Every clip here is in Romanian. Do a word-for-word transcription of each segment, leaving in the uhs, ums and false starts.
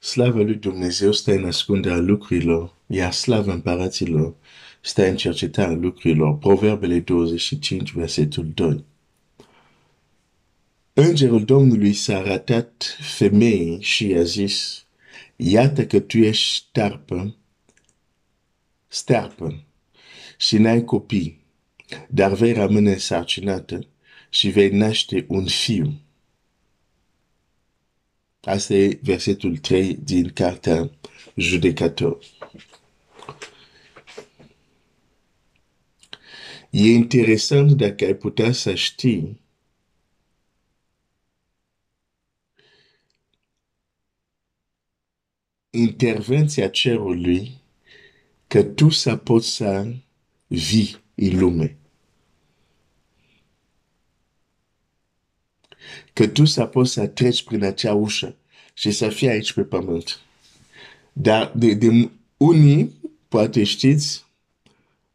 Slava lui Dumnezeu stă în ascunderea lucrurilor, iar slava împăraților stă în cercetarea lucrurilor. Proverbele douăzeci și cinci, versetul doi. Îngerul Domnului s-a arătat femeii și i-a zis: iată că tu ești starpă, starpă și n-ai copii, dar vei rămâne însărcinată și vei naște un fiu. Asta e versetul trei din cartea Judecător. E interesant dacă ai putea să știi intervenția cerului, că tu să poți să vii în lume. Că tu să poți să treci prin acea ușă și să fii aici pe pământ. Dar de, de unii poate știți,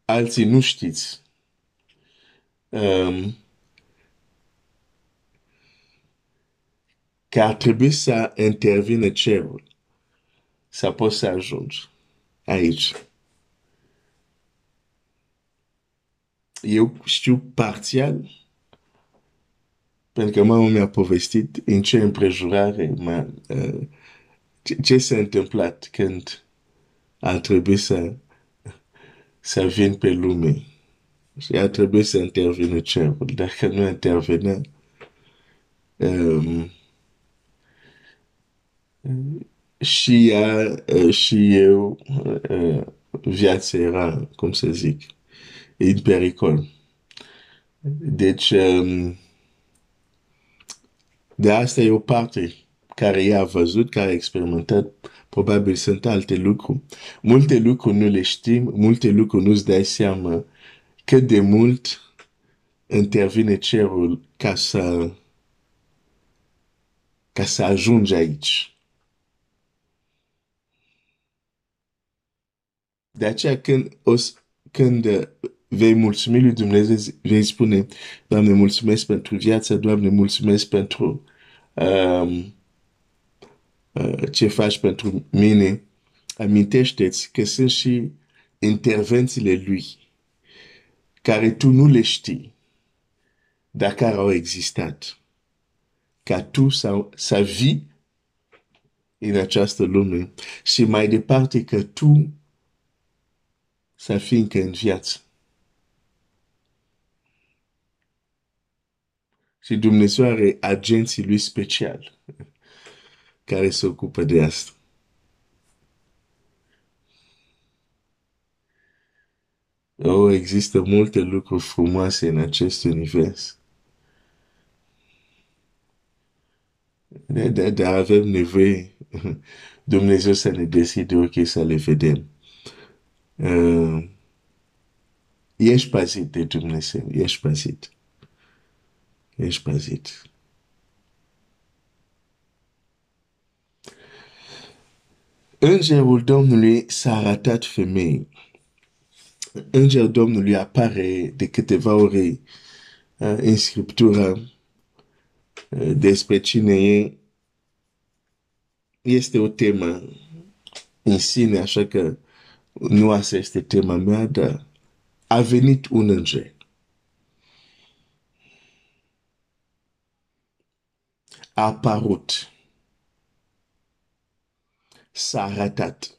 alții nu știți. Um, că ar trebui să intervine cerul, să poți să ajungi aici. Eu știu parțial, pentru că mama mi-a povestit în ce împrejurare, uh, ce, ce s-a întâmplat când a trebuit să, să vin pe lume. Și a trebuit să intervine cerul. Dacă nu intervenea, um, și ea uh, și eu, uh, viața era, cum să zic, în pericol. Deci, um, de asta e o parte care i-a văzut, care a experimentat, probabil sunt alte lucruri. Multe lucruri nu le știm, multe lucruri nu-ți dai seama cât de mult intervine cerul ca să, ca să ajungi aici. De aceea când, când vei mulțumi lui Dumnezeu, vei spune: Doamne, mulțumesc pentru viața, Doamne, mulțumesc pentru Um, uh, ce faci pentru mine. Amintește-ți că sunt și intervențiile lui, care tu nu le știi, dar care au existat, ca tu să, să vii în această lume și mai departe că tu să fii încă în viață. Și Dumnezeu are agenții lui special care se ocupă de asta. Oh, există multe lucruri frumoase în acest univers. Dar avem nevoie Dumnezeu să ne decide, ok, să le vedem. Uh, ești păzit de Dumnezeu, ești păzit. Ești păzit. Îngerul Domnului s-a arătat femeii. Îngerul Domnului apare de câteva ori uh, în Scriptura uh, despre cine e. Este o temă în sine, așa că nu asta este tema mea, dar a venit un înger. A apărut, s-a arătat.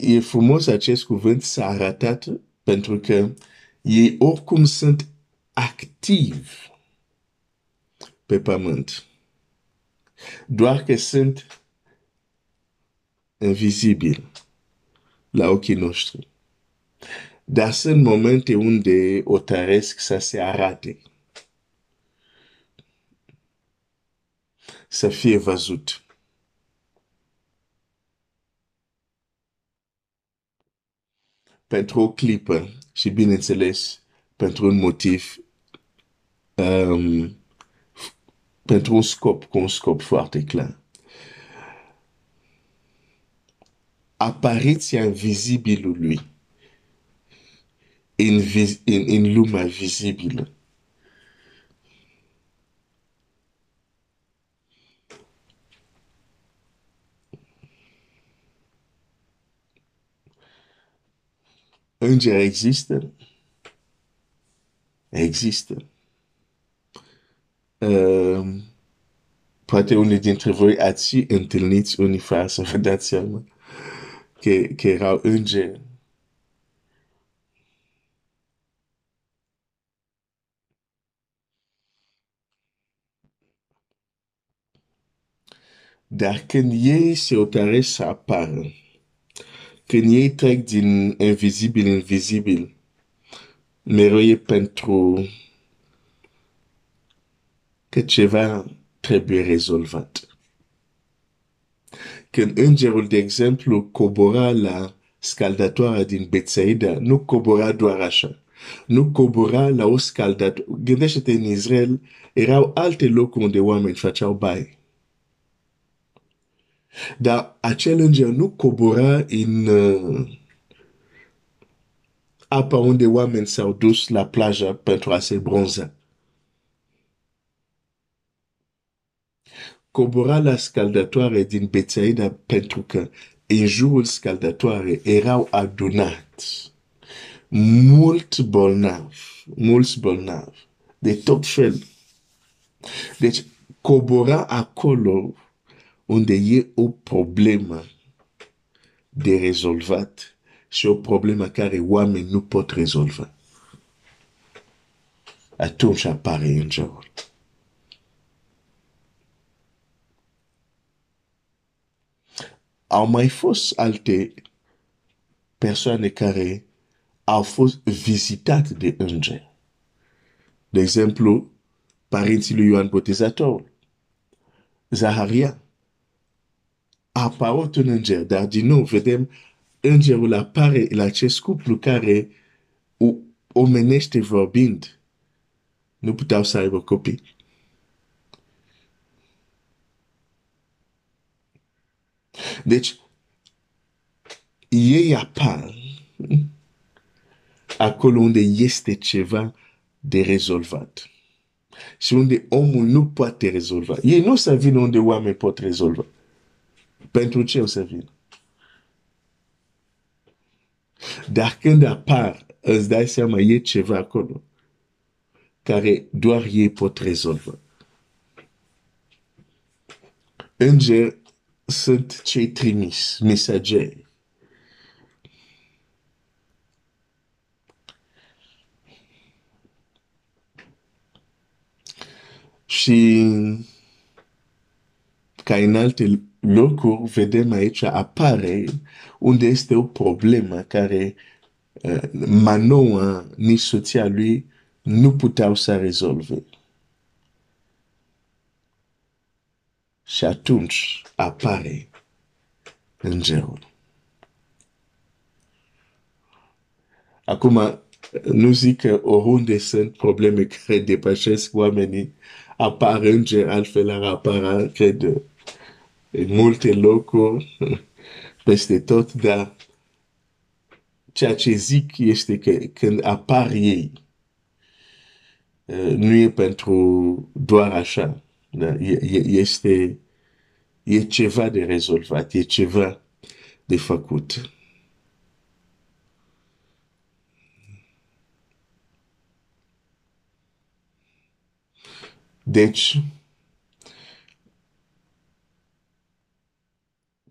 E frumos acest cuvânt, s-a arătat, pentru că ei oricum sunt activi pe pământ, doar că sunt invizibili la ochii noștri. Dar sunt momente unde o tăresc să se arate, să fie văzut. Pentru o clipă și, bineînțeles, pentru un motiv, um, pentru un scop, cu un scop foarte clar. Apariția invizibilului în, viz- în, în lumea vizibilă Îngeri există? Există. Uh, poate unii dintre voi ați și întâlnit unii fără să vă dați seama că, că erau îngeri. Dar când ei se operesc să apară, când ei trec din invizibil invizibil, mereu e pentru că ceva trebuie rezolvat. Când îngerul, de exemplu, cobora la scaldatoarea din Betsaida, nu cobora doar așa. Nu cobora la o scaldatoare. Gândește-te, în Israel erau alte locuri unde oameni făceau baie. Dar acel înger nu cobora în uh, apa unde oameni s-au dus la plajă pentru a se bronza. Cobora la scaldatoare din Betsaida pentru că în jurul scaldatoare erau adunați mult bolnavi, mulți bolnavi, de tot fel. Deci cobora acolo unde e o problemă de rezolvat și o problemă care oamenii nu pot rezolva. Atunci apare îngerul. Au mai fost alte persoane care au fost vizitate de îngeri. De exemplu, părinții lui Ioan Botezatorul, Zaharia. A apărut un înger, dar din nou vedem îngerul apare la acest cuplu care omenește vorbind. Nu puteau să aibă copii. Deci, ei apar acolo unde este ceva de rezolvat și unde omul nu poate rezolva. Ei nu să vină unde oameni pot rezolva. Pentru ce o să vină? Dar când apar, îți dai seama, e ceva acolo care doar ei pot rezolva. Îngeri sunt cei trimis, mesageri. Și ca în alte locuri, vedem aici apare unde este o problemă care uh, Manoa, nici soția lui, nu puteau să rezolve. Și atunci apare îngerul. Acum, nu zic că oriunde sunt probleme care depășesc oamenii, apar înger, altfel ar apara, cred, în multe locuri, peste tot, dar ceea ce zic este că când apar ei, nu e pentru doar așa, este e ceva de rezolvat, e ceva de făcut. Deci,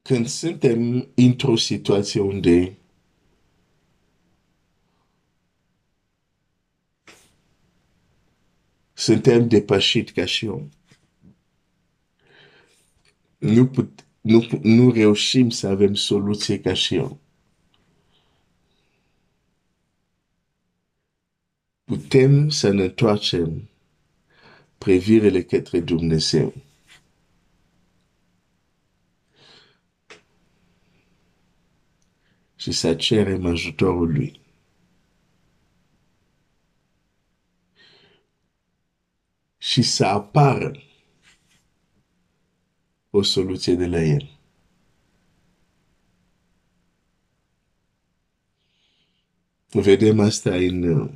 când suntem într-o situație unde suntem depășiți ca și om, nu, put, nu, nu reușim să avem soluție ca și om. Putem să ne întoarcem privirile către Dumnezeu. Și să cerem ajutorul lui. Și să apară o soluție de la el. Vedem asta în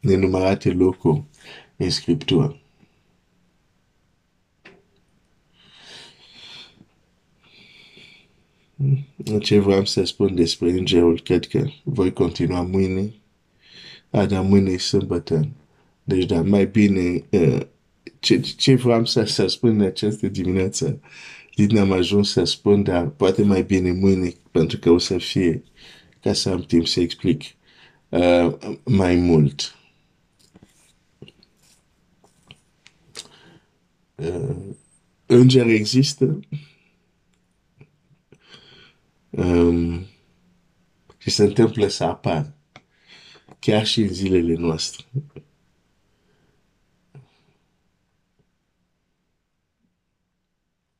nenumărate locuri în Scriptură. Ce vreau să spun despre Îngerul, cred că voi continua mâine. Ada, mâine e sâmbătă. Deci, da, mai bine, uh, ce, ce vreau să, să spun în această dimineață, din am ajuns să spun, dar poate mai bine mâine, pentru că o să fie, ca să am timp să explic uh, mai mult. Uh, Înger există. Um, și se întâmplă să apară chiar și în zilele noastre.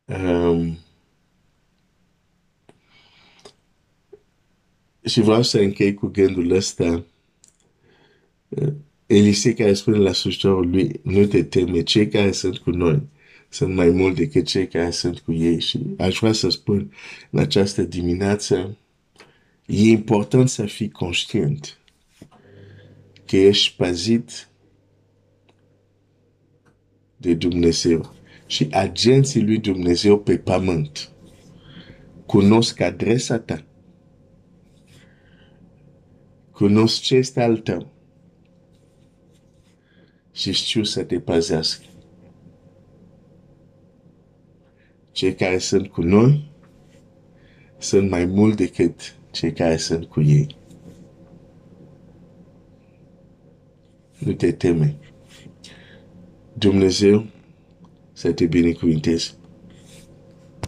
Um, și vreau să închei cu gândul ăsta. Elisei care spune la slujitorul lui, nu te teme, cei care sunt cu noi sunt mai mult decât cei care sunt cu ei. Și aș vrea să spun în această dimineață, e important să fii conștient că ești păzit de Dumnezeu. Și agenții lui Dumnezeu pe pământ cunosc adresa ta, cunosc ce este al tău și știu să te păzească. Cei care sunt cu noi sunt mai mult decât cei care sunt cu ei. Nu te teme. Dumnezeu să te binecuvânteze.